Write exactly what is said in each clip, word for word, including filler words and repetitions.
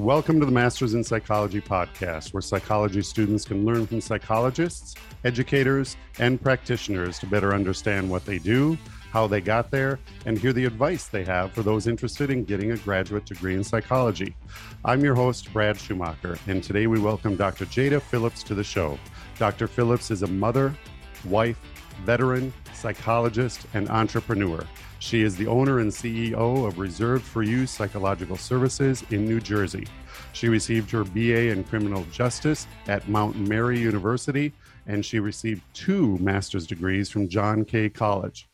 Welcome to the Masters in Psychology podcast, where psychology students can learn from psychologists, educators, and practitioners to better understand what they do, how they got there, and hear the advice they have for those interested in getting a graduate degree in psychology. I'm your host, Brad Schumacher, and today we welcome Doctor Jada Phillips to the show. Doctor Phillips is a mother, wife, veteran, psychologist, and entrepreneur. She is the owner and C E O of Reserved for You Psychological Services in New Jersey. She received her B A in Criminal Justice at Mount Mary University, and she received two master's degrees from John Jay College,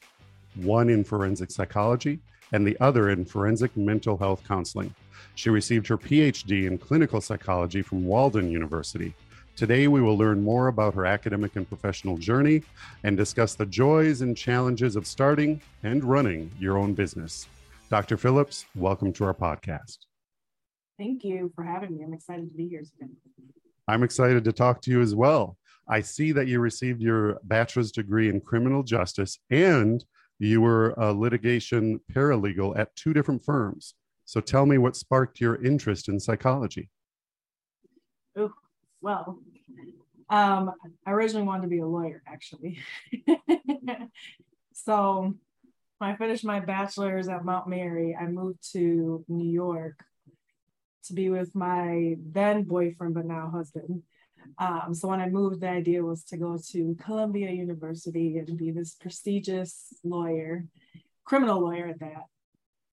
one in forensic psychology and the other in forensic mental health counseling. She received her P H D in clinical psychology from Walden University. Today, we will learn more about her academic and professional journey and discuss the joys and challenges of starting and running your own business. Doctor Phillips, welcome to our podcast. Thank you for having me. I'm excited to be here today. I'm excited to talk to you as well. I see that you received your bachelor's degree in criminal justice and you were a litigation paralegal at two different firms. So tell me what sparked your interest in psychology. Ooh. Well, um, I originally wanted to be a lawyer, actually. So when I finished my bachelor's at Mount Mary, I moved to New York to be with my then boyfriend, but now husband. Um, so when I moved, the idea was to go to Columbia University and be this prestigious lawyer, criminal lawyer at that.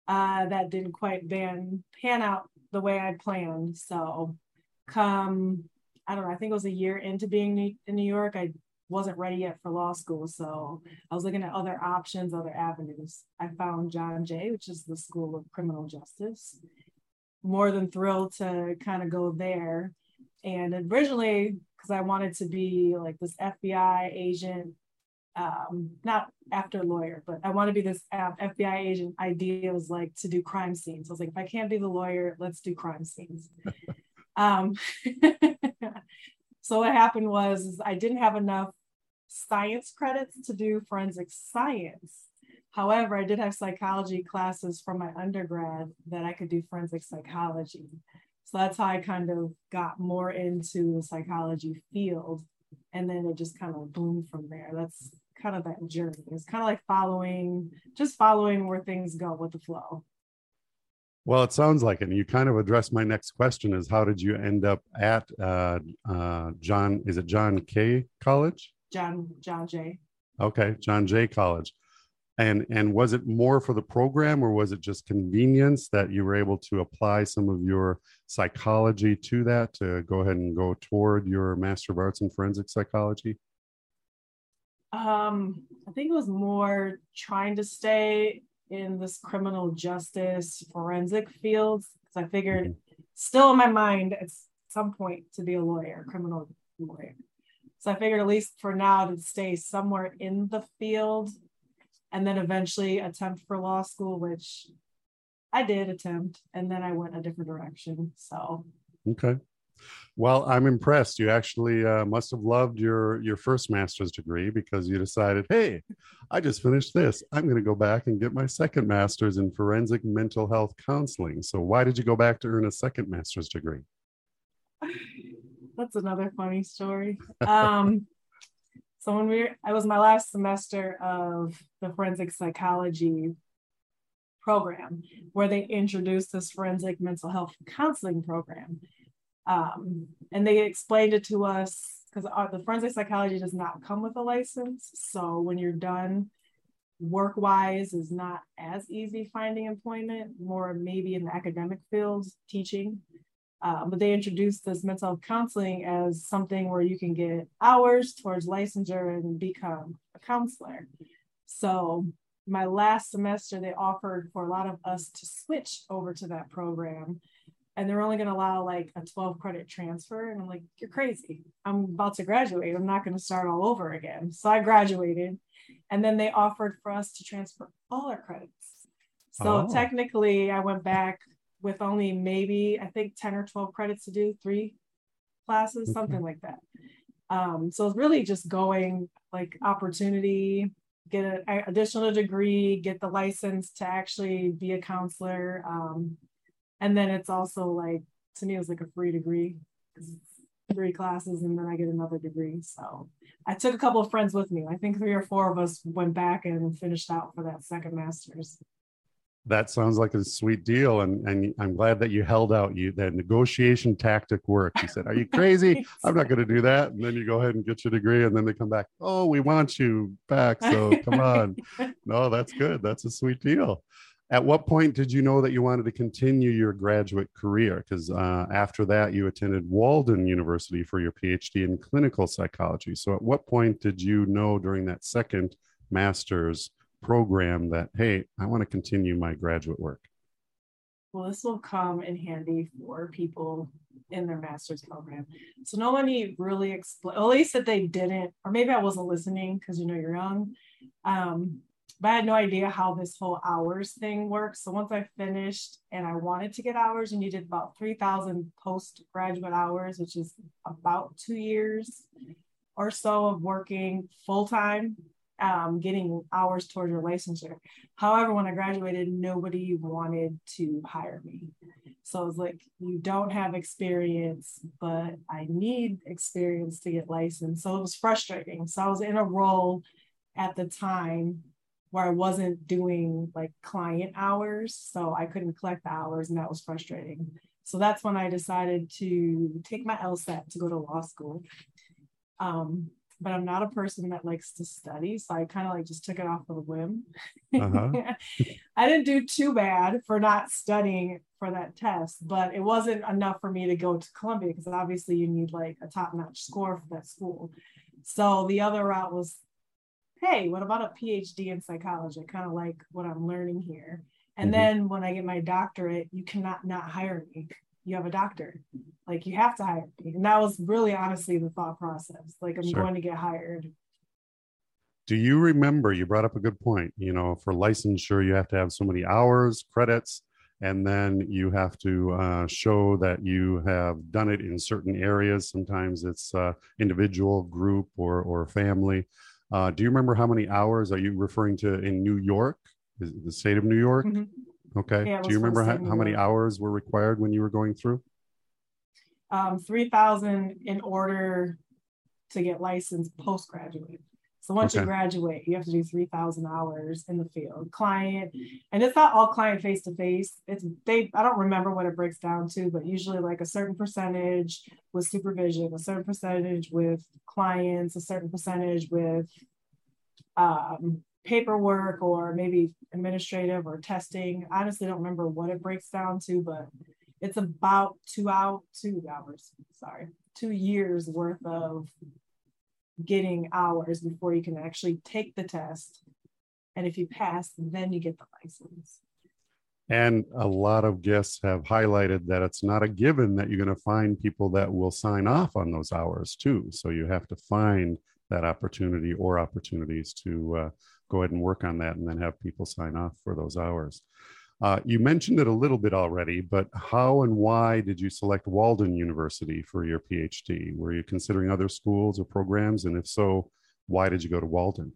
Uh, that didn't quite ban, pan out the way I planned. So come... I don't know, I think it was a year into being in New York. I wasn't ready yet for law school. So I was looking at other options, other avenues. I found John Jay, which is the School of Criminal Justice. More than thrilled to kind of go there. And originally, because I wanted to be like this F B I agent, um, not after lawyer, but I want to be this F B I agent. Idea was like to do crime scenes. I was like, if I can't be the lawyer, let's do crime scenes. Um, so what happened was I didn't have enough science credits to do forensic science. However, I did have psychology classes from my undergrad that I could do forensic psychology. So that's how I kind of got more into the psychology field. And then it just kind of boomed from there. That's kind of that journey. It's kind of like following, just following where things go with the flow. Well, it sounds like it. And you kind of addressed my next question is how did you end up at uh, uh, John, is it John Jay College? John, John Jay. Okay, John Jay College. And and was it more for the program or was it just convenience that you were able to apply some of your psychology to that to go ahead and go toward your Master of Arts in Forensic Psychology? Um, I think it was more trying to stay in this criminal justice forensic fields, because I figured mm-hmm. still in my mind at some point to be a lawyer, criminal lawyer. So I figured at least for now to stay somewhere in the field and then eventually attempt for law school, which I did attempt. And then I went a different direction. So. Okay. Well, I'm impressed. You actually uh, must have loved your, your first master's degree because you decided, hey, I just finished this. I'm going to go back and get my second master's in forensic mental health counseling. So why did you go back to earn a second master's degree? That's another funny story. Um, so when we were, it was my last semester of the forensic psychology program where they introduced this forensic mental health counseling program. Um, and they explained it to us because the forensic psychology does not come with a license. So when you're done, work-wise is not as easy finding employment, more maybe in the academic fields, teaching. Um, but they introduced this mental health counseling as something where you can get hours towards licensure and become a counselor. So my last semester, they offered for a lot of us to switch over to that program. And they're only going to allow like a twelve credit transfer. And I'm like, you're crazy. I'm about to graduate. I'm not going to start all over again. So I graduated. And then they offered for us to transfer all our credits. So oh. technically I went back with only maybe, I think ten or twelve credits to do, three classes, okay. something like that. Um, so it's really just going like opportunity, get an additional degree, get the license to actually be a counselor. Um, And then it's also like to me it was like a free degree, three classes, and then I get another degree. So I took a couple of friends with me. I think three or four of us went back and finished out for that second master's. That sounds like a sweet deal. And, and I'm glad that you held out. You, that negotiation tactic worked. You said, are you crazy? I'm not going to do that. And then you go ahead and get your degree. And then they come back, oh, we want you back. So come on. No, that's good. That's a sweet deal. At what point did you know that you wanted to continue your graduate career? Because uh, after that, you attended Walden University for your P H D in clinical psychology. So at what point did you know during that second master's program that, hey, I want to continue my graduate work? Well, this will come in handy for people in their master's program. So nobody really explained, at least that they didn't, or maybe I wasn't listening because, you know, you're young. Um, But I had no idea how this whole hours thing works. So once I finished and I wanted to get hours, you needed about three thousand postgraduate hours, which is about two years or so of working full-time, um, getting hours toward your licensure. However, when I graduated, nobody wanted to hire me. So it was like, you don't have experience, but I need experience to get licensed. So it was frustrating. So I was in a role at the time where I wasn't doing like client hours, so I couldn't collect the hours, and that was frustrating. So that's when I decided to take my LSAT to go to law school. Um, but I'm not a person that likes to study, so I kind of like just took it off of a whim. Uh-huh. I didn't do too bad for not studying for that test, but it wasn't enough for me to go to Columbia, because obviously you need like a top-notch score for that school. So the other route was, hey, what about a P H D in psychology? Kind of like what I'm learning here. And mm-hmm. then when I get my doctorate, you cannot not hire me. You have a doctor. Like, you have to hire me. And that was really honestly the thought process. Like, I'm sure. going to get hired. Do you remember, you brought up a good point, you know, for licensure, you have to have so many hours, credits, and then you have to uh, show that you have done it in certain areas. Sometimes it's uh, individual, group, or or family. Uh, do you remember how many hours are you referring to in New York? Is it the state of New York? Mm-hmm. Okay. Yeah, do you remember how, how many hours were required when you were going through? Um, three thousand in order to get licensed postgraduate. So once okay. you graduate, you have to do three thousand hours in the field. Client, and it's not all client face-to-face. It's they. I don't remember what it breaks down to, but usually like a certain percentage with supervision, a certain percentage with clients, a certain percentage with um, paperwork, or maybe administrative or testing. I honestly don't remember what it breaks down to, but it's about two out, two hours, sorry, two years worth of getting hours before you can actually take the test. And if you pass, then you get the license. And a lot of guests have highlighted that it's not a given that you're going to find people that will sign off on those hours too. So you have to find that opportunity or opportunities to uh, go ahead and work on that and then have people sign off for those hours. Uh, you mentioned it a little bit already, but how and why did you select Walden University for your P H D? Were you considering other schools or programs? And if so, why did you go to Walden?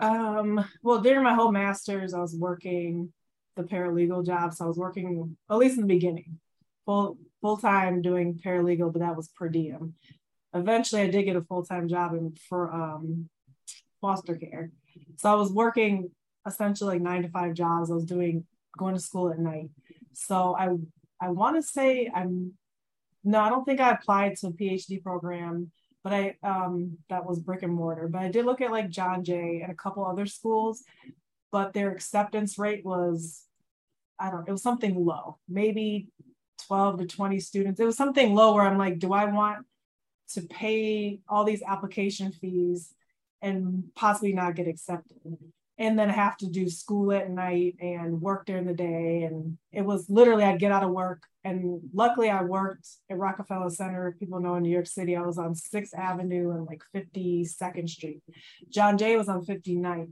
Um, well, during my whole master's, I was working the paralegal job. So I was working, at least in the beginning, full, full-time doing paralegal, but that was per diem. Eventually, I did get a full-time job in, for um, foster care. So I was working essentially like nine to five jobs. I was doing, going to school at night. So I, I want to say I'm, no, I don't think I applied to a P H D program, but I, um, that was brick and mortar, but I did look at like John Jay and a couple other schools, but their acceptance rate was, I don't, it was something low, maybe twelve to twenty students. It was something low where I'm like, do I want to pay all these application fees and possibly not get accepted? And then have to do school at night and work during the day. And it was literally, I'd get out of work. And luckily I worked at Rockefeller Center. People know in New York City, I was on sixth Avenue and like fifty-second Street. John Jay was on fifty-ninth.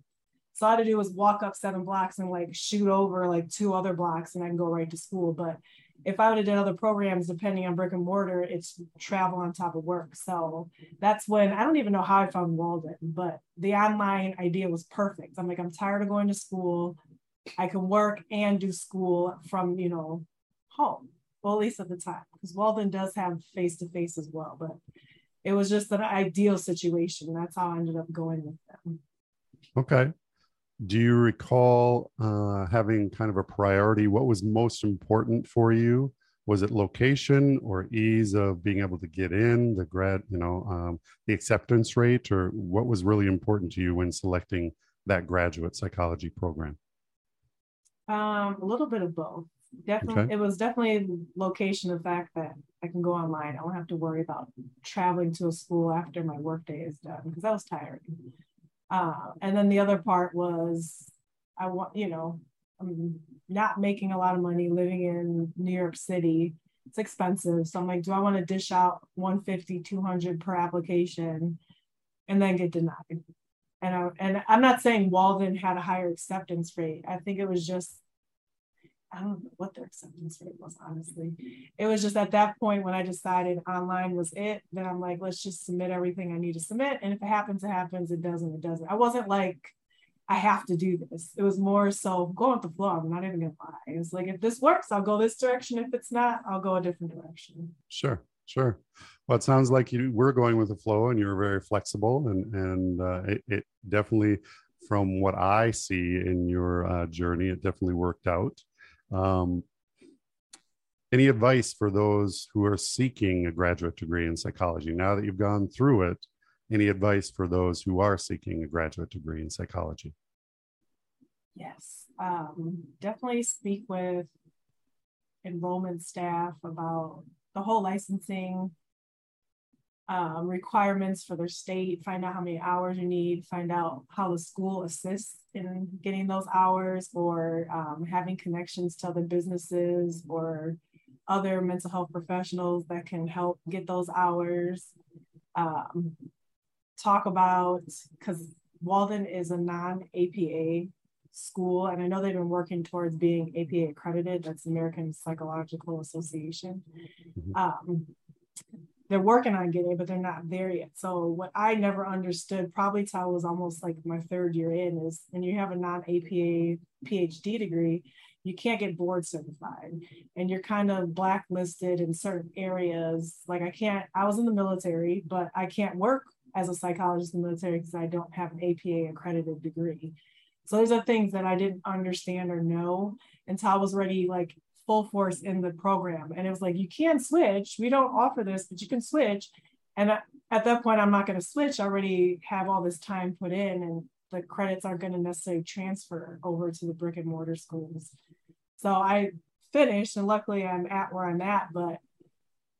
So all I had to do was walk up seven blocks and like shoot over like two other blocks and I can go right to school. But if I would have done other programs, depending on brick and mortar, it's travel on top of work. So that's when, I don't even know how I found Walden, but the online idea was perfect. I'm like, I'm tired of going to school. I can work and do school from, you know, home, well, at least at the time, because Walden does have face-to-face as well, but it was just an ideal situation. And that's how I ended up going with them. Okay. Do you recall uh, having kind of a priority? What was most important for you? Was it location or ease of being able to get in, the grad, you know, um, the acceptance rate, or what was really important to you when selecting that graduate psychology program? Um, a little bit of both. Definitely, okay. It was definitely location, the fact that I can go online. I don't have to worry about traveling to a school after my workday is done, because I was tired. Uh, and then the other part was, I want, you know, I'm not making a lot of money living in New York City. It's expensive. So I'm like, do I want to dish out one fifty, two hundred per application and then get denied? And, I, and I'm not saying Walden had a higher acceptance rate. I think it was just, I don't know what their acceptance rate was, honestly. It was just at that point when I decided online was it, then I'm like, let's just submit everything I need to submit. And if it happens, it happens. It doesn't, it doesn't. I wasn't like, I have to do this. It was more so go with the flow. I'm not even gonna lie. It's like, if this works, I'll go this direction. If it's not, I'll go a different direction. Sure, sure. Well, it sounds like you were going with the flow and you were very flexible, and, and uh, it, it definitely, from what I see in your uh, journey, it definitely worked out. Um, any advice for those who are seeking a graduate degree in psychology? Now that you've gone through it, any advice for those who are seeking a graduate degree in psychology? Yes, um, definitely speak with enrollment staff about the whole licensing um, requirements for their state, find out how many hours you need, find out how the school assists in getting those hours, or um, having connections to other businesses or other mental health professionals that can help get those hours. Um, talk about, because Walden is a non-A P A school, and I know they've been working towards being A P A accredited. That's the American Psychological Association. Mm-hmm. Um, they're working on getting it, but they're not there yet. So what I never understood, probably till I was almost like my third year in, is when you have a non-A P A PhD degree, you can't get board certified, and you're kind of blacklisted in certain areas. Like I can't, I was in the military, but I can't work as a psychologist in the military because I don't have an A P A accredited degree. So those are things that I didn't understand or know until I was already like full force in the program. And it was like, you can switch. We don't offer this, but you can switch. And at that point, I'm not going to switch. I already have all this time put in, and the credits aren't going to necessarily transfer over to the brick and mortar schools. So I finished, and luckily I'm at where I'm at, but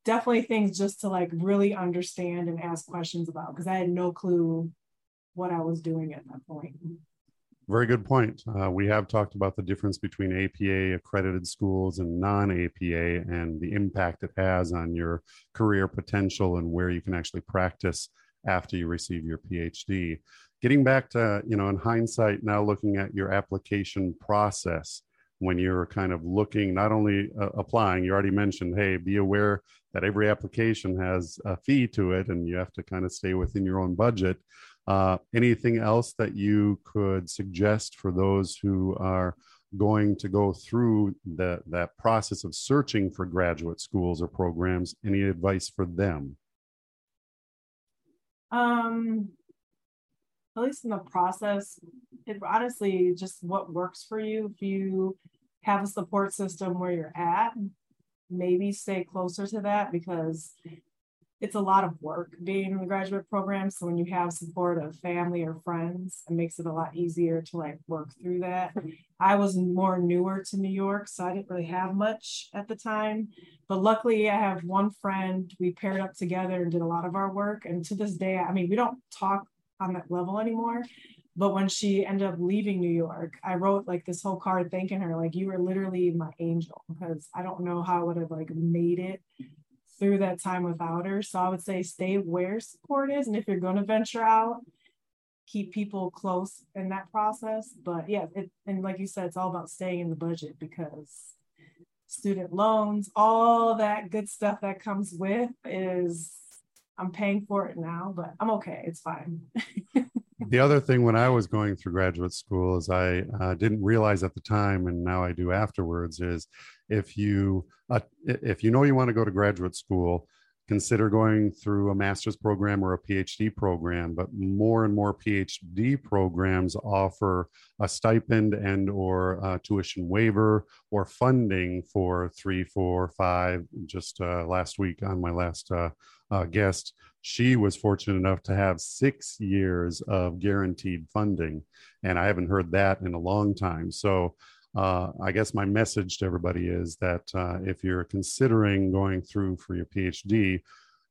definitely things just to like really understand and ask questions about, because I had no clue what I was doing at that point. Very good point. Uh, we have talked about the difference between A P A accredited schools and non-A P A, and the impact it has on your career potential and where you can actually practice after you receive your PhD. Getting back to, you know, in hindsight, now looking at your application process, when you're kind of looking, not only uh, applying, you already mentioned, hey, be aware that every application has a fee to it and you have to kind of stay within your own budget. Uh, anything else that you could suggest for those who are going to go through the, that process of searching for graduate schools or programs? Any advice for them? Um, at least in the process, it honestly just what works for you. If you have a support system where you're at, maybe stay closer to that, because it's a lot of work being in the graduate program. So when you have support of family or friends, it makes it a lot easier to like work through that. I was more newer to New York, so I didn't really have much at the time, but luckily I have one friend, we paired up together and did a lot of our work. And to this day, I mean, we don't talk on that level anymore, but when she ended up leaving New York, I wrote like this whole card thanking her, like, you were literally my angel, because I don't know how I would have like made it through that time without her. So I would say stay where support is. And if you're going to venture out, keep people close in that process. But yeah, it, and like you said, it's all about staying in the budget, because student loans, all that good stuff that comes with is, I'm paying for it now, but I'm okay. It's fine. The other thing when I was going through graduate school is I uh, didn't realize at the time, and now I do afterwards, is If you uh, if you know you want to go to graduate school, consider going through a master's program or a P H D program, but more and more P H D programs offer a stipend and or a tuition waiver or funding for three, four, five. Just uh, last week on my last uh, uh, guest, she was fortunate enough to have six years of guaranteed funding. And I haven't heard that in a long time. So Uh, I guess my message to everybody is that uh, if you're considering going through for your P H D,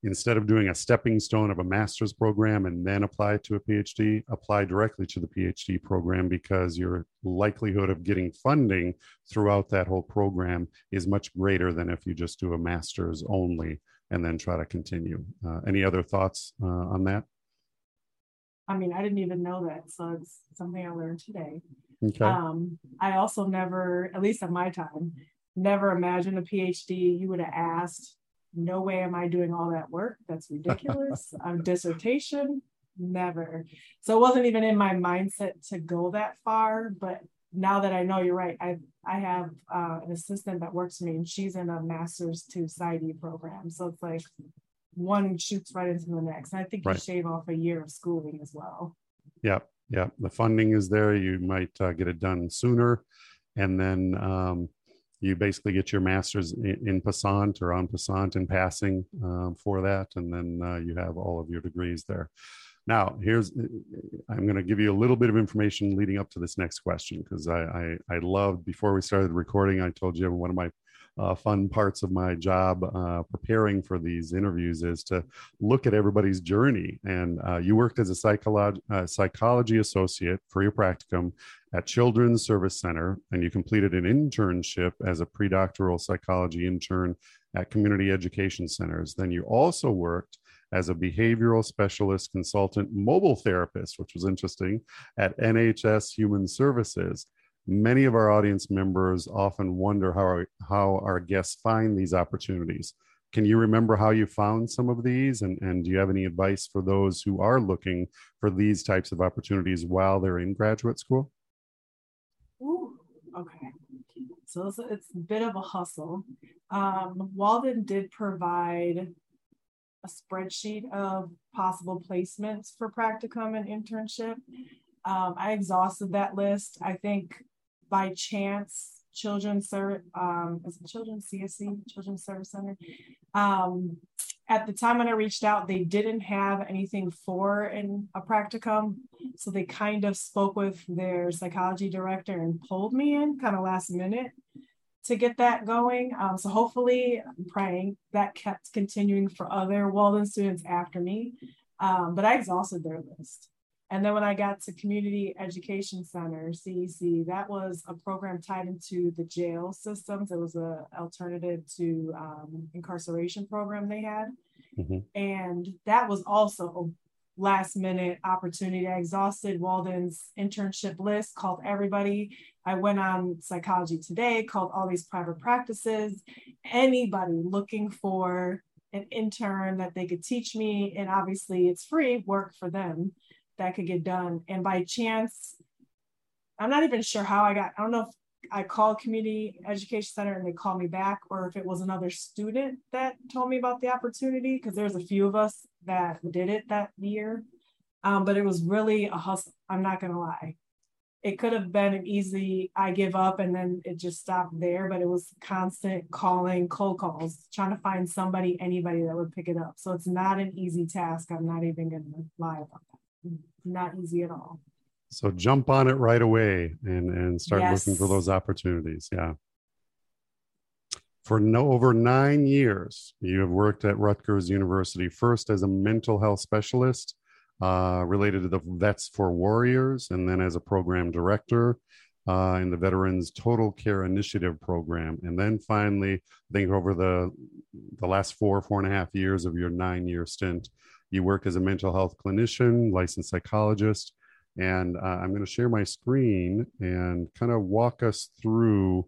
instead of doing a stepping stone of a master's program and then apply to a P H D, apply directly to the P H D program, because your likelihood of getting funding throughout that whole program is much greater than if you just do a master's only and then try to continue. Uh, any other thoughts uh, on that? I mean, I didn't even know that, so it's something I learned today. Okay. Um, I also never, at least at my time, never imagined a P H D. You would have asked, no way am I doing all that work. That's ridiculous. A dissertation, never. So it wasn't even in my mindset to go that far. But now that I know, you're right. I I have uh, an assistant that works for me, and she's in a master's to PsyD program. So it's like one shoots right into the next. And I think right. You shave off a year of schooling as well. Yeah. Yeah, the funding is there. You might uh, get it done sooner. And then um, you basically get your master's in, in passant or en passant in passing um, for that. And then uh, you have all of your degrees there. Now, here's, I'm going to give you a little bit of information leading up to this next question, because I, I, I loved, before we started recording, I told you one of my Uh, fun parts of my job uh, preparing for these interviews is to look at everybody's journey. And uh, you worked as a psycholo- uh, psychology associate for your practicum at Children's Service Center, and you completed an internship as a pre-doctoral psychology intern at Community Education Centers. Then you also worked as a behavioral specialist consultant mobile therapist, which was interesting, at N H S Human Services. Many of our audience members often wonder how our, how our guests find these opportunities. Can you remember how you found some of these? And, and do you have any advice for those who are looking for these types of opportunities while they're in graduate school? Ooh, okay. So it's, it's a bit of a hustle. Um, Walden did provide a spreadsheet of possible placements for practicum and internship. Um, I exhausted that list. I think by chance, Children's Service, um, is it Children's C S C, Children's Service Center. Um, at the time when I reached out, they didn't have anything for an, a practicum. So they kind of spoke with their psychology director and pulled me in kind of last minute to get that going. Um, so hopefully, I'm praying that kept continuing for other Walden students after me. Um, but I exhausted their list. And then when I got to Community Education Center, C E C, that was a program tied into the jail systems. It was an alternative to um, incarceration program they had. Mm-hmm. And that was also a last minute opportunity. I exhausted Walden's internship list, called everybody. I went on Psychology Today, called all these private practices, anybody looking for an intern that they could teach me. And obviously it's free work for them that could get done. And by chance, I'm not even sure how I got, I don't know if I called Community Education Center and they called me back, or if it was another student that told me about the opportunity, because there's a few of us that did it that year. Um, but it was really a hustle. I'm not gonna lie. It could have been an easy, I give up, and then it just stopped there, but it was constant calling, cold calls, trying to find somebody, anybody that would pick it up. So it's not an easy task. I'm not even gonna lie about that. Not easy at all. So jump on it right away and, and start yes. looking for those opportunities. Yeah. For no, over nine years, you have worked at Rutgers University, first as a mental health specialist uh, related to the Vets for Warriors, and then as a program director uh, in the Veterans Total Care Initiative program. And then finally, I think over the, the last four, four and a half years of your nine-year stint, you work as a mental health clinician, licensed psychologist, and uh, I'm going to share my screen and kind of walk us through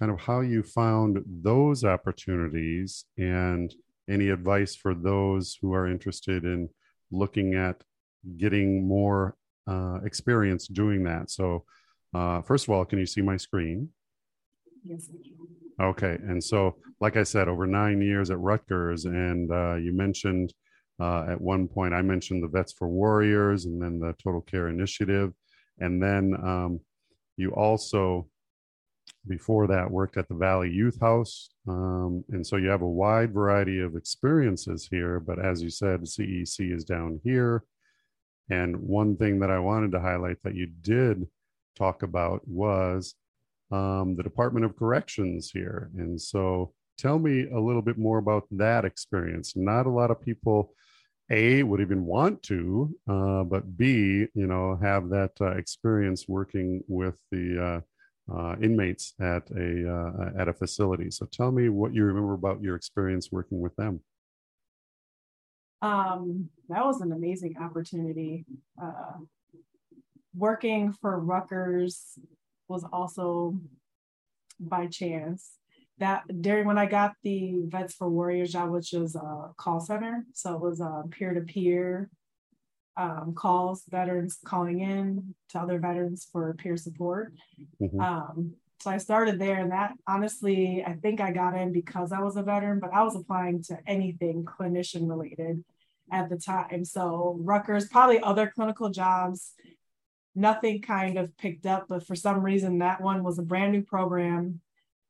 kind of how you found those opportunities and any advice for those who are interested in looking at getting more uh, experience doing that. So uh, first of all, can you see my screen? Yes, I can. Okay. And so, like I said, over nine years at Rutgers, and uh, you mentioned uh, at one point, I mentioned the Vets for Warriors and then the Total Care Initiative. And then um, you also, before that, worked at the Valley Youth House. Um, and so you have a wide variety of experiences here. But as you said, C E C is down here. And one thing that I wanted to highlight that you did talk about was um, the Department of Corrections here. And so tell me a little bit more about that experience. Not a lot of people, A, would even want to, uh, but B, you know, have that uh, experience working with the uh, uh, inmates at a uh, at a facility. So tell me what you remember about your experience working with them. Um, that was an amazing opportunity. Uh, working for Rutgers was also by chance. That during when I got the Vets for Warriors job, which was a call center, so it was a peer-to-peer um, calls, veterans calling in to other veterans for peer support. Mm-hmm. Um, so I started there, and that honestly, I think I got in because I was a veteran, but I was applying to anything clinician related at the time. So Rutgers, probably other clinical jobs, nothing kind of picked up, but for some reason that one was a brand new program.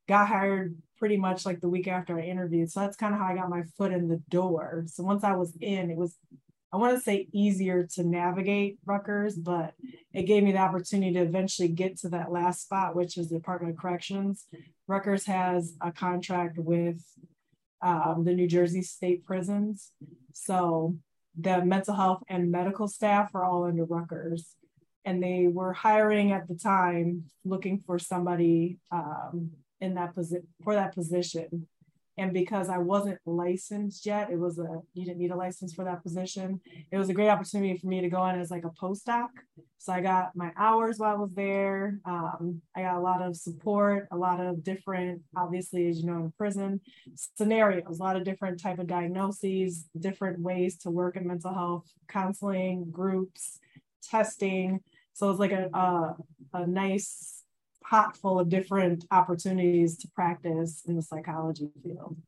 Got hired pretty much like the week after I interviewed. So that's kind of how I got my foot in the door. So once I was in, it was, I want to say easier to navigate Rutgers, but it gave me the opportunity to eventually get to that last spot, which is the Department of Corrections. Rutgers has a contract with um, the New Jersey State Prisons. So the mental health and medical staff are all under Rutgers. And they were hiring at the time, looking for somebody um, in that position for that position. And because I wasn't licensed yet, it was a, you didn't need a license for that position. It was a great opportunity for me to go in as like a postdoc. So I got my hours while I was there. Um, I got a lot of support, a lot of different, obviously, as you know, in prison scenarios, a lot of different type of diagnoses, different ways to work in mental health, counseling, groups, testing. So it's like a, a, a nice, pot full of different opportunities to practice in the psychology field.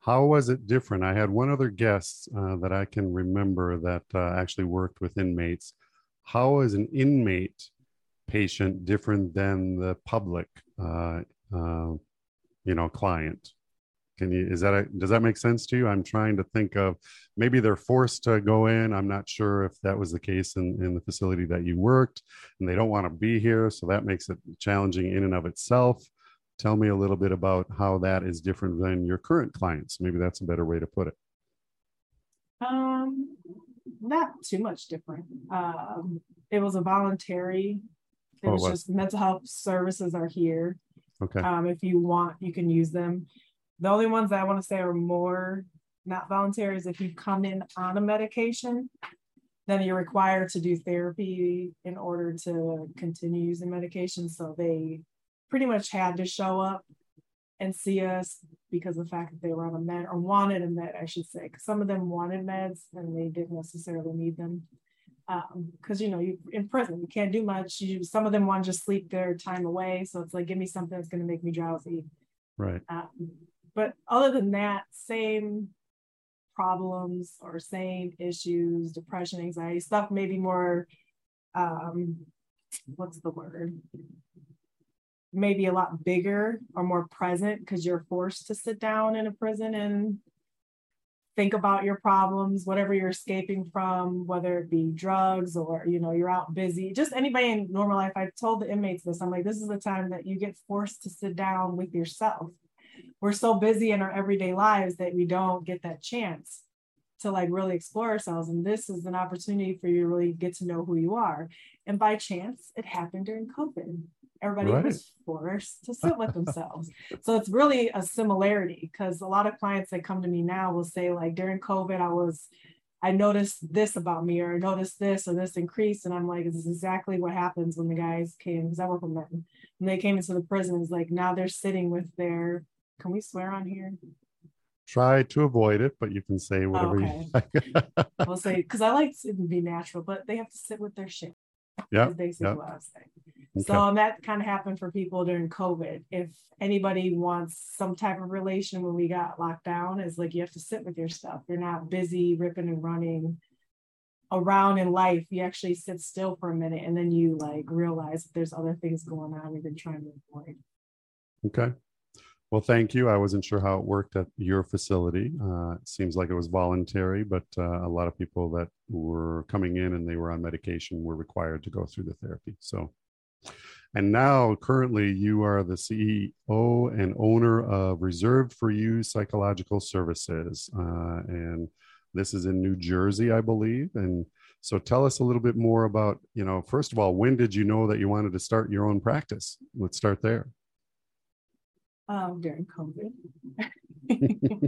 How was it different? I had one other guest uh, that I can remember that uh, actually worked with inmates. How is an inmate patient different than the public, uh, uh, you know, client? Can you, is that a, does that make sense to you? I'm trying to think of maybe they're forced to go in. I'm not sure if that was the case in, in the facility that you worked, and they don't want to be here. So that makes it challenging in and of itself. Tell me a little bit about how that is different than your current clients. Maybe that's a better way to put it. Um, not too much different. Um, it was a voluntary, it oh, was what? just mental health services are here. Okay. Um, if you want, you can use them. The only ones that I want to say are more not voluntary is if you come in on a medication, then you're required to do therapy in order to continue using medication. So they pretty much had to show up and see us because of the fact that they were on a med or wanted a med, I should say. Because some of them wanted meds and they didn't necessarily need them. Because, um, you know, you in prison, you can't do much. You, some of them want to just sleep their time away. So it's like, give me something that's going to make me drowsy. Right. Um, But other than that, same problems or same issues, depression, anxiety, stuff maybe more, um, what's the word? Maybe a lot bigger or more present because you're forced to sit down in a prison and think about your problems, whatever you're escaping from, whether it be drugs or, you know, you're out busy. Just anybody in normal life, I've told the inmates this, I'm like, this is the time that you get forced to sit down with yourself. We're so busy in our everyday lives that we don't get that chance to like really explore ourselves. And this is an opportunity for you to really get to know who you are. And by chance, it happened during COVID. Everybody right. was forced to sit with themselves. So it's really a similarity because a lot of clients that come to me now will say like during COVID, I was, I noticed this about me or I noticed this or this increase. And I'm like, this is exactly what happens when the guys came, because I work with men, when they came into the prison, it's like now they're sitting with their, can we swear on here? Try to avoid it, but you can say whatever oh, okay. you like. We'll say, because I like to be natural, but they have to sit with their shit. Yeah. That's basically yep. what I was saying. Okay. So um, that kind of happened for people during COVID. If anybody wants some type of relation when we got locked down, is like, you have to sit with your stuff. You're not busy ripping and running around in life. You actually sit still for a minute, and then you like realize that there's other things going on we've been trying to avoid. Okay. Well, thank you. I wasn't sure how it worked at your facility. Uh, it seems like it was voluntary, but uh, a lot of people that were coming in and they were on medication were required to go through the therapy. So, and now currently you are the C E O and owner of Reserved for You Psychological Services. Uh, and this is in New Jersey, I believe. And so tell us a little bit more about, you know, first of all, when did you know that you wanted to start your own practice? Let's start there. Um, during COVID. It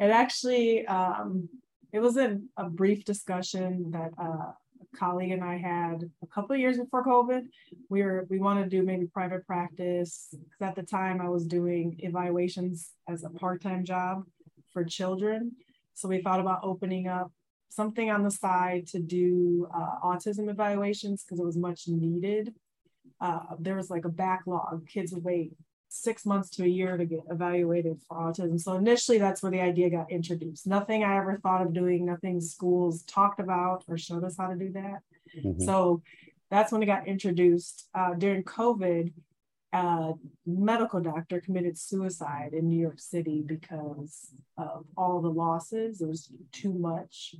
actually, um, it was a, a brief discussion that uh, a colleague and I had a couple of years before COVID. We were, we wanted to do maybe private practice, because at the time I was doing evaluations as a part-time job for children. So we thought about opening up something on the side to do uh, autism evaluations, because it was much needed. Uh, there was like a backlog, kids would wait six months to a year to get evaluated for autism. So initially that's where the idea got introduced. Nothing I ever thought of doing, nothing schools talked about or showed us how to do that. Mm-hmm. So that's when it got introduced. Uh, during COVID, a medical doctor committed suicide in New York City because of all the losses. It was too much.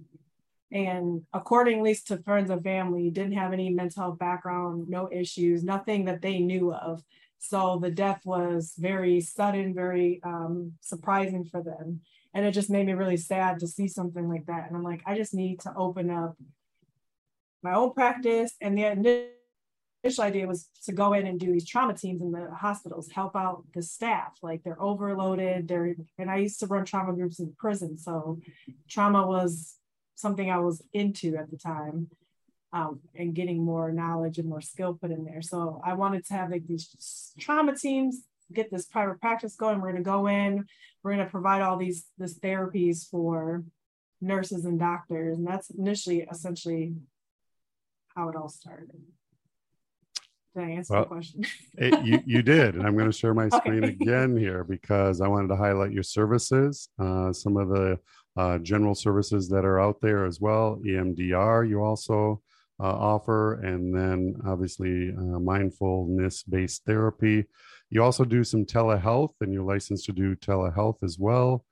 And accordingly to friends and family, didn't have any mental health background, no issues, nothing that they knew of. So the death was very sudden, very um, surprising for them. And it just made me really sad to see something like that. And I'm like, I just need to open up my own practice. And the initial idea was to go in and do these trauma teams in the hospitals, help out the staff. Like they're overloaded. They're, and I used to run trauma groups in prison. So trauma was something I was into at the time. Um, and getting more knowledge and more skill put in there. So I wanted to have like these trauma teams, get this private practice going. We're going to go in, we're going to provide all these this therapies for nurses and doctors. And that's initially essentially how it all started. Did I answer well, the question? it, you, you did. And I'm going to share my screen okay. again here, because I wanted to highlight your services, uh, some of the uh, general services that are out there as well. E M D R, you also Uh, offer, and then obviously uh, mindfulness-based therapy. You also do some telehealth, and you're licensed to do telehealth as well.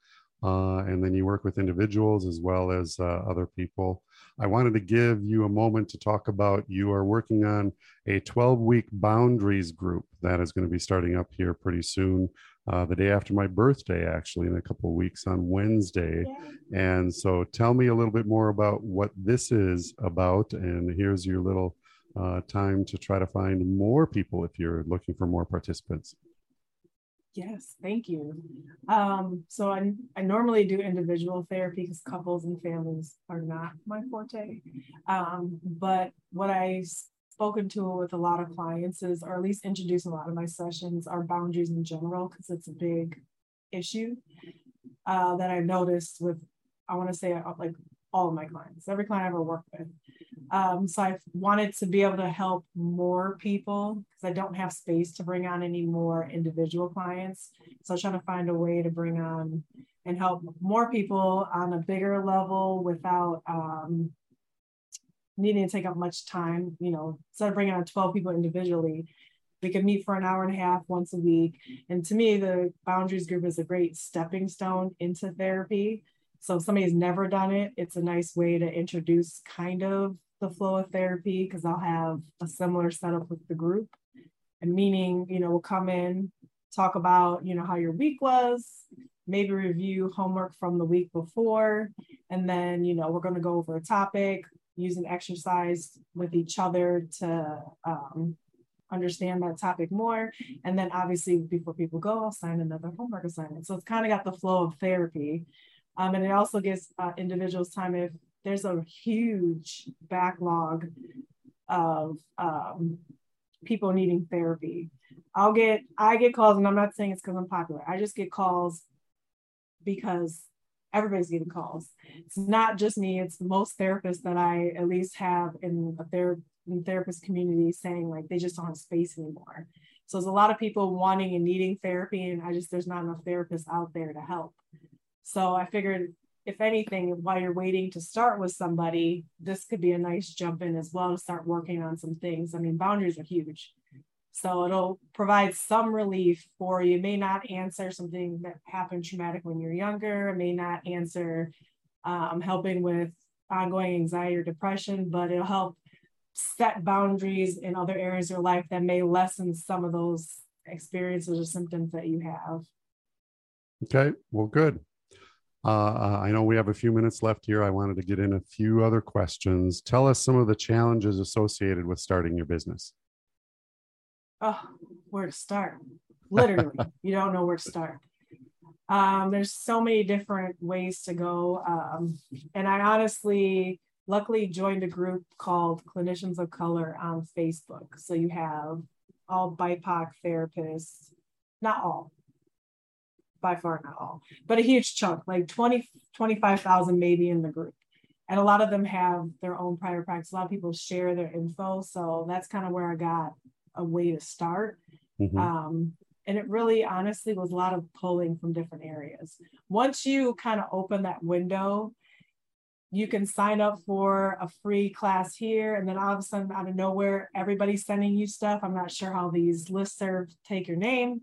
Uh, and then you work with individuals as well as uh, other people. I wanted to give you a moment to talk about, you are working on a twelve-week boundaries group that is going to be starting up here pretty soon, uh, the day after my birthday, actually, in a couple of weeks on Wednesday. Yay. And so tell me a little bit more about what this is about. And here's your little uh, time to try to find more people if you're looking for more participants. Yes, thank you. Um, so I, I normally do individual therapy because couples and families are not my forte. Um, but what I've spoken to with a lot of clients is, or at least introduce a lot of my sessions, are boundaries in general, because it's a big issue uh, that I've noticed with, I want to say like all of my clients, every client I ever worked with. Um, so I've wanted to be able to help more people, because I don't have space to bring on any more individual clients. So I'm trying to find a way to bring on and help more people on a bigger level without um, needing to take up much time. You know, instead of bringing on twelve people individually, we can meet for an hour and a half once a week. And to me, the boundaries group is a great stepping stone into therapy. So if somebody's never done it, it's a nice way to introduce kind of the flow of therapy, because I'll have a similar setup with the group. And meaning, you know, we'll come in, talk about, you know, how your week was, maybe review homework from the week before. And then, you know, we're going to go over a topic, use an exercise with each other to um, understand that topic more. And then obviously before people go, I'll sign another homework assignment. So it's kind of got the flow of therapy. Um, and it also gives uh, individuals time if there's a huge backlog of um, people needing therapy. I'll get, I get calls, and I'm not saying it's because I'm popular. I just get calls because everybody's getting calls. It's not just me. It's most therapists that I at least have in a ther- and therapist community saying like they just don't have space anymore. So there's a lot of people wanting and needing therapy, and I just, there's not enough therapists out there to help. So I figured, if anything, while you're waiting to start with somebody, this could be a nice jump in as well to start working on some things. I mean, boundaries are huge. So it'll provide some relief for you. It may not answer something that happened traumatic when you're younger. It may not answer um, helping with ongoing anxiety or depression, but it'll help set boundaries in other areas of your life that may lessen some of those experiences or symptoms that you have. Okay, well, good. Uh, I know we have a few minutes left here. I wanted to get in a few other questions. Tell us some of the challenges associated with starting your business. Oh, where to start? Literally, you don't know where to start. Um, there's so many different ways to go. Um, and I honestly, luckily joined a group called Clinicians of Color on Facebook. So you have all B I P O C therapists, not all, by far not all, but a huge chunk, like twenty, twenty-five thousand maybe in the group. And a lot of them have their own prior practice. A lot of people share their info. So that's kind of where I got a way to start. Mm-hmm. Um, and it really honestly was a lot of pulling from different areas. Once you kind of open that window, you can sign up for a free class here. And then all of a sudden, out of nowhere, everybody's sending you stuff. I'm not sure how these listservs take your name,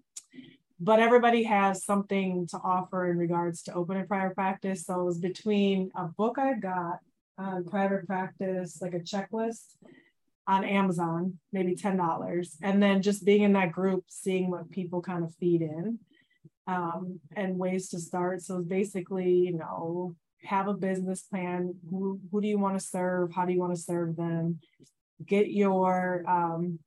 but everybody has something to offer in regards to open and private practice. So it was between a book I got on private practice, like a checklist on Amazon, maybe ten dollars. And then just being in that group, seeing what people kind of feed in um, and ways to start. So basically, you know, have a business plan. Who, who do you want to serve? How do you want to serve them? Get your, um,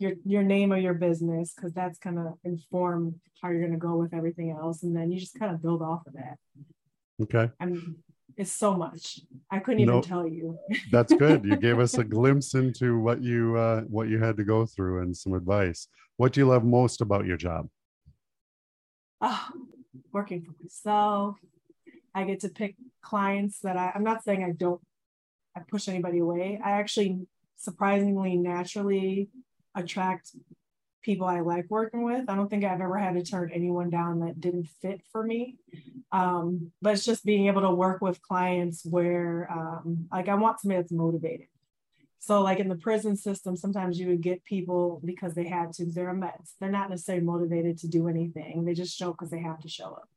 Your your name of your business, because that's going to inform how you're going to go with everything else, and then you just kind of build off of that. Okay. I mean, it's so much. I couldn't even no, tell you. That's good. You gave us a glimpse into what you uh, what you had to go through and some advice. What do you love most about your job? Oh, working for myself. I get to pick clients that I. I'm not saying I don't. I push anybody away. I actually surprisingly naturally attract people I like working with. I don't think I've ever had to turn anyone down that didn't fit for me. Um, but it's just being able to work with clients where, um, like I want somebody that's motivated. So like in the prison system, sometimes you would get people because they had to, they're a mess. They're not necessarily motivated to do anything. They just show because they have to show up.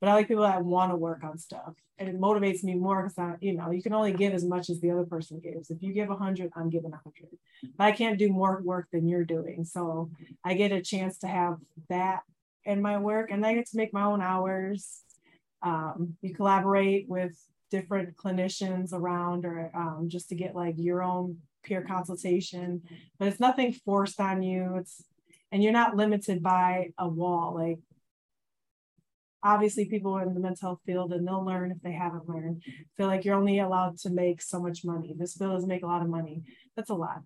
But I like people that want to work on stuff, and it motivates me more because I, you know, you can only give as much as the other person gives. If you give a hundred, I'm giving a hundred, but I can't do more work than you're doing. So I get a chance to have that in my work, and I get to make my own hours. Um, you collaborate with different clinicians around, or um, just to get like your own peer consultation, but it's nothing forced on you. It's, and you're not limited by a wall. Like, obviously people in the mental health field, and they'll learn if they haven't learned, feel like you're only allowed to make so much money. This bill does make a lot of money. That's a lot.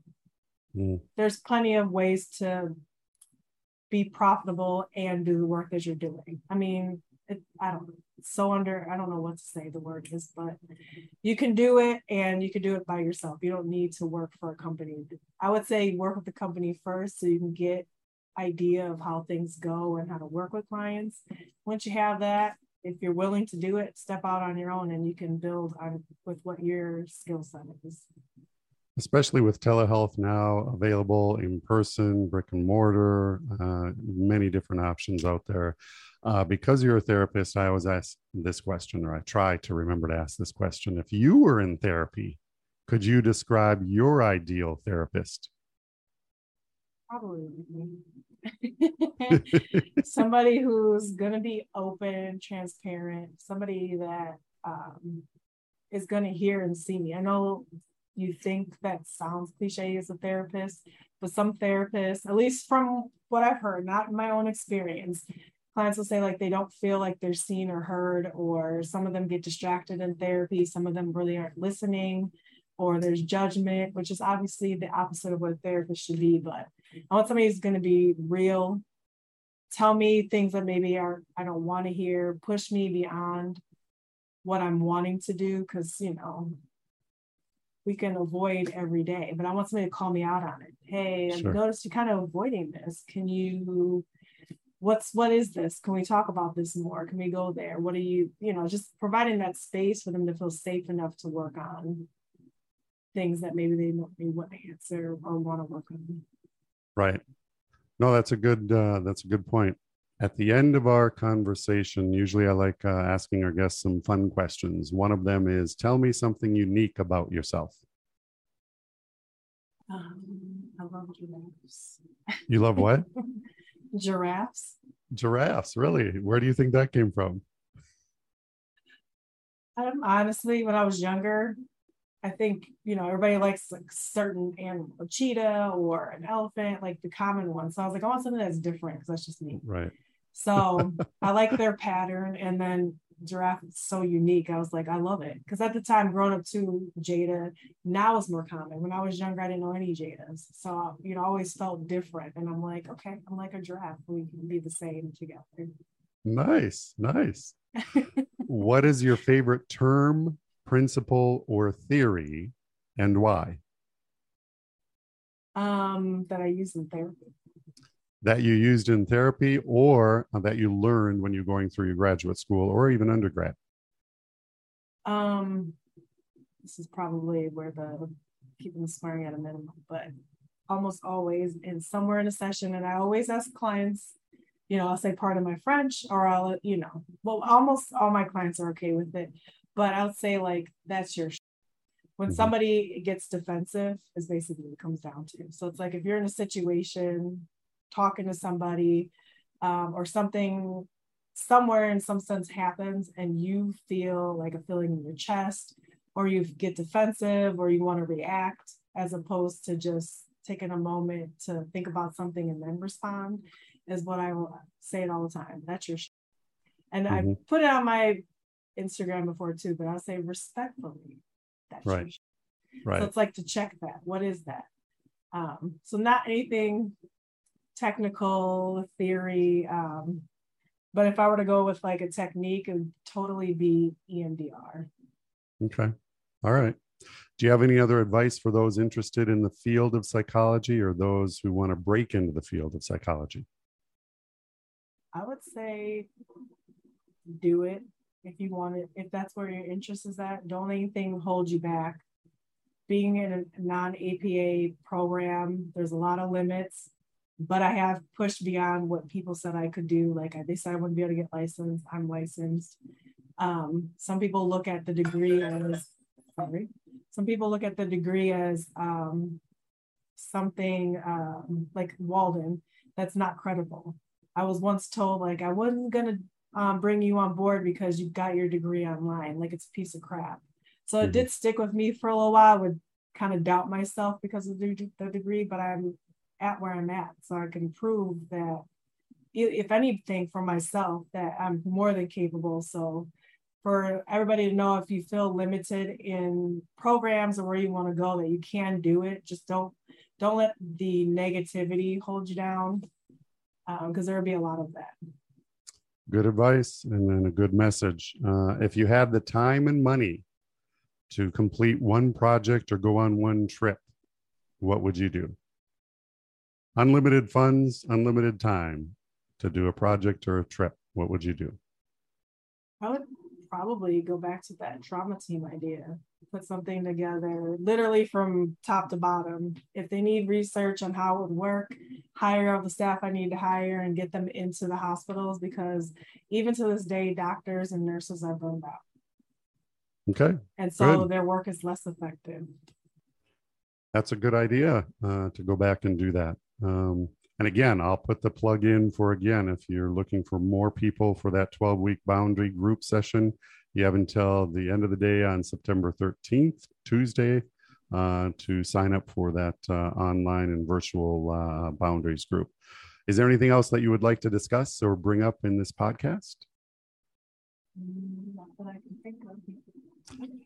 Mm. There's plenty of ways to be profitable and do the work that you're doing. I mean, it, I don't know. It's so under, I don't know what to say the word is, but you can do it, and you can do it by yourself. You don't need to work for a company. I would say work with the company first so you can get idea of how things go and how to work with clients. Once you have that, if you're willing to do it, step out on your own, and you can build on with what your skill set is. Especially with telehealth now available in person, brick and mortar, uh, many different options out there. Uh, because you're a therapist, I always ask this question, or I try to remember to ask this question. If you were in therapy, could you describe your ideal therapist? Probably somebody who's going to be open, transparent, somebody that um, is going to hear and see me. I know you think that sounds cliche as a therapist, but some therapists, at least from what I've heard, not in my own experience, clients will say like they don't feel like they're seen or heard, or some of them get distracted in therapy. Some of them really aren't listening, or there's judgment, which is obviously the opposite of what a therapist should be. But I want somebody who's going to be real, tell me things that maybe are, I don't want to hear, push me beyond what I'm wanting to do. Because, you know, we can avoid every day. But I want somebody to call me out on it. Hey, sure. I've noticed you're kind of avoiding this. Can you, what's, what is this? Can we talk about this more? Can we go there? What are you, you know, just providing that space for them to feel safe enough to work on things that maybe they don't really want to answer or want to work on. Right. No, that's a good, uh, that's a good point. At the end of our conversation, usually I like uh, asking our guests some fun questions. One of them is, tell me something unique about yourself. Um, I love giraffes. You love what? Giraffes. Giraffes, really? Where do you think that came from? Um, honestly, when I was younger, I think, you know, everybody likes like certain animal, a cheetah or an elephant, like the common one. So I was like, I want something that's different because that's just me. Right. So I like their pattern. And then giraffe is so unique. I was like, I love it. Because at the time, growing up too, Jada now is more common. When I was younger, I didn't know any Jadas. So, you know, I always felt different. And I'm like, okay, I'm like a giraffe. We can be the same together. Nice. Nice. What is your favorite term, principle, or theory, and why? Um, that I used in therapy. That you used in therapy, or that you learned when you're going through your graduate school or even undergrad? Um, this is probably where the keeping the swearing at a minimum, but almost always in somewhere in a session, and I always ask clients, you know, I'll say part of my French, or I'll, you know, well, almost all my clients are okay with it. But I would say, like, that's your sh- when mm-hmm. somebody gets defensive is basically what it comes down to. So it's like if you're in a situation talking to somebody um, or something somewhere in some sense happens and you feel like a feeling in your chest or you get defensive or you want to react as opposed to just taking a moment to think about something and then respond is what I will say it all the time. That's your sh- and mm-hmm. I put it on my Instagram before too, but I'll say respectfully. That's right. Sh- right. So it's like to check that. What is that? Um, so not anything technical theory. Um, but if I were to go with like a technique, it would totally be E M D R. Okay. All right. Do you have any other advice for those interested in the field of psychology or those who want to break into the field of psychology? I would say do it. If you want it, if that's where your interest is at, don't let anything hold you back. Being in a non-A P A program, there's a lot of limits, but I have pushed beyond what people said I could do. Like they said I wouldn't be able to get licensed. I'm licensed. Um, some people look at the degree as, sorry, some people look at the degree as um, something um, like Walden that's not credible. I was once told like I wasn't going to Um, bring you on board because you've got your degree online, like it's a piece of crap. So mm-hmm. it did stick with me for a little while. I would kind of doubt myself because of the, the degree, but I'm at where I'm at. So I can prove that, if anything for myself, that I'm more than capable. So for everybody to know, if you feel limited in programs or where you want to go, that you can do it. Just don't, don't let the negativity hold you down because um, there will be a lot of that. Good advice and then a good message. Uh, if you had the time and money to complete one project or go on one trip, what would you do? Unlimited funds, unlimited time to do a project or a trip. What would you do? I would probably go back to that trauma team idea, put something together, literally from top to bottom. If they need research on how it would work, hire all the staff I need to hire and get them into the hospitals because even to this day, doctors and nurses are burned out. Okay. And so good. Their work is less effective. That's a good idea uh, to go back and do that. Um, and again, I'll put the plug in for again, if you're looking for more people for that twelve week boundary group session, you have until the end of the day on September thirteenth, Tuesday, uh, to sign up for that uh, online and virtual uh, boundaries group. Is there anything else that you would like to discuss or bring up in this podcast? Not that I can think of.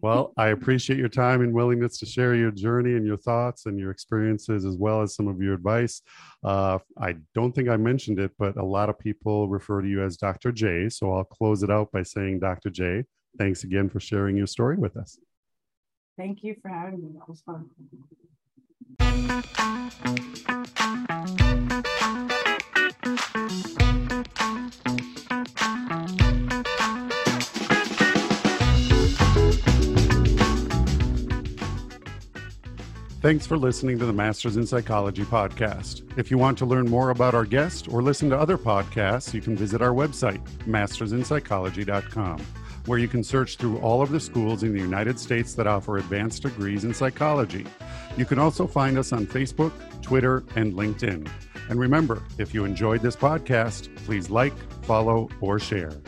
Well, I appreciate your time and willingness to share your journey and your thoughts and your experiences, as well as some of your advice. Uh, I don't think I mentioned it, but a lot of people refer to you as Doctor J. So I'll close it out by saying, Doctor J, thanks again for sharing your story with us. Thank you for having me. That was fun. Thanks for listening to the Masters in Psychology podcast. If you want to learn more about our guest or listen to other podcasts, you can visit our website, masters in psychology dot com, where you can search through all of the schools in the United States that offer advanced degrees in psychology. You can also find us on Facebook, Twitter, and LinkedIn. And remember, if you enjoyed this podcast, please like, follow, or share.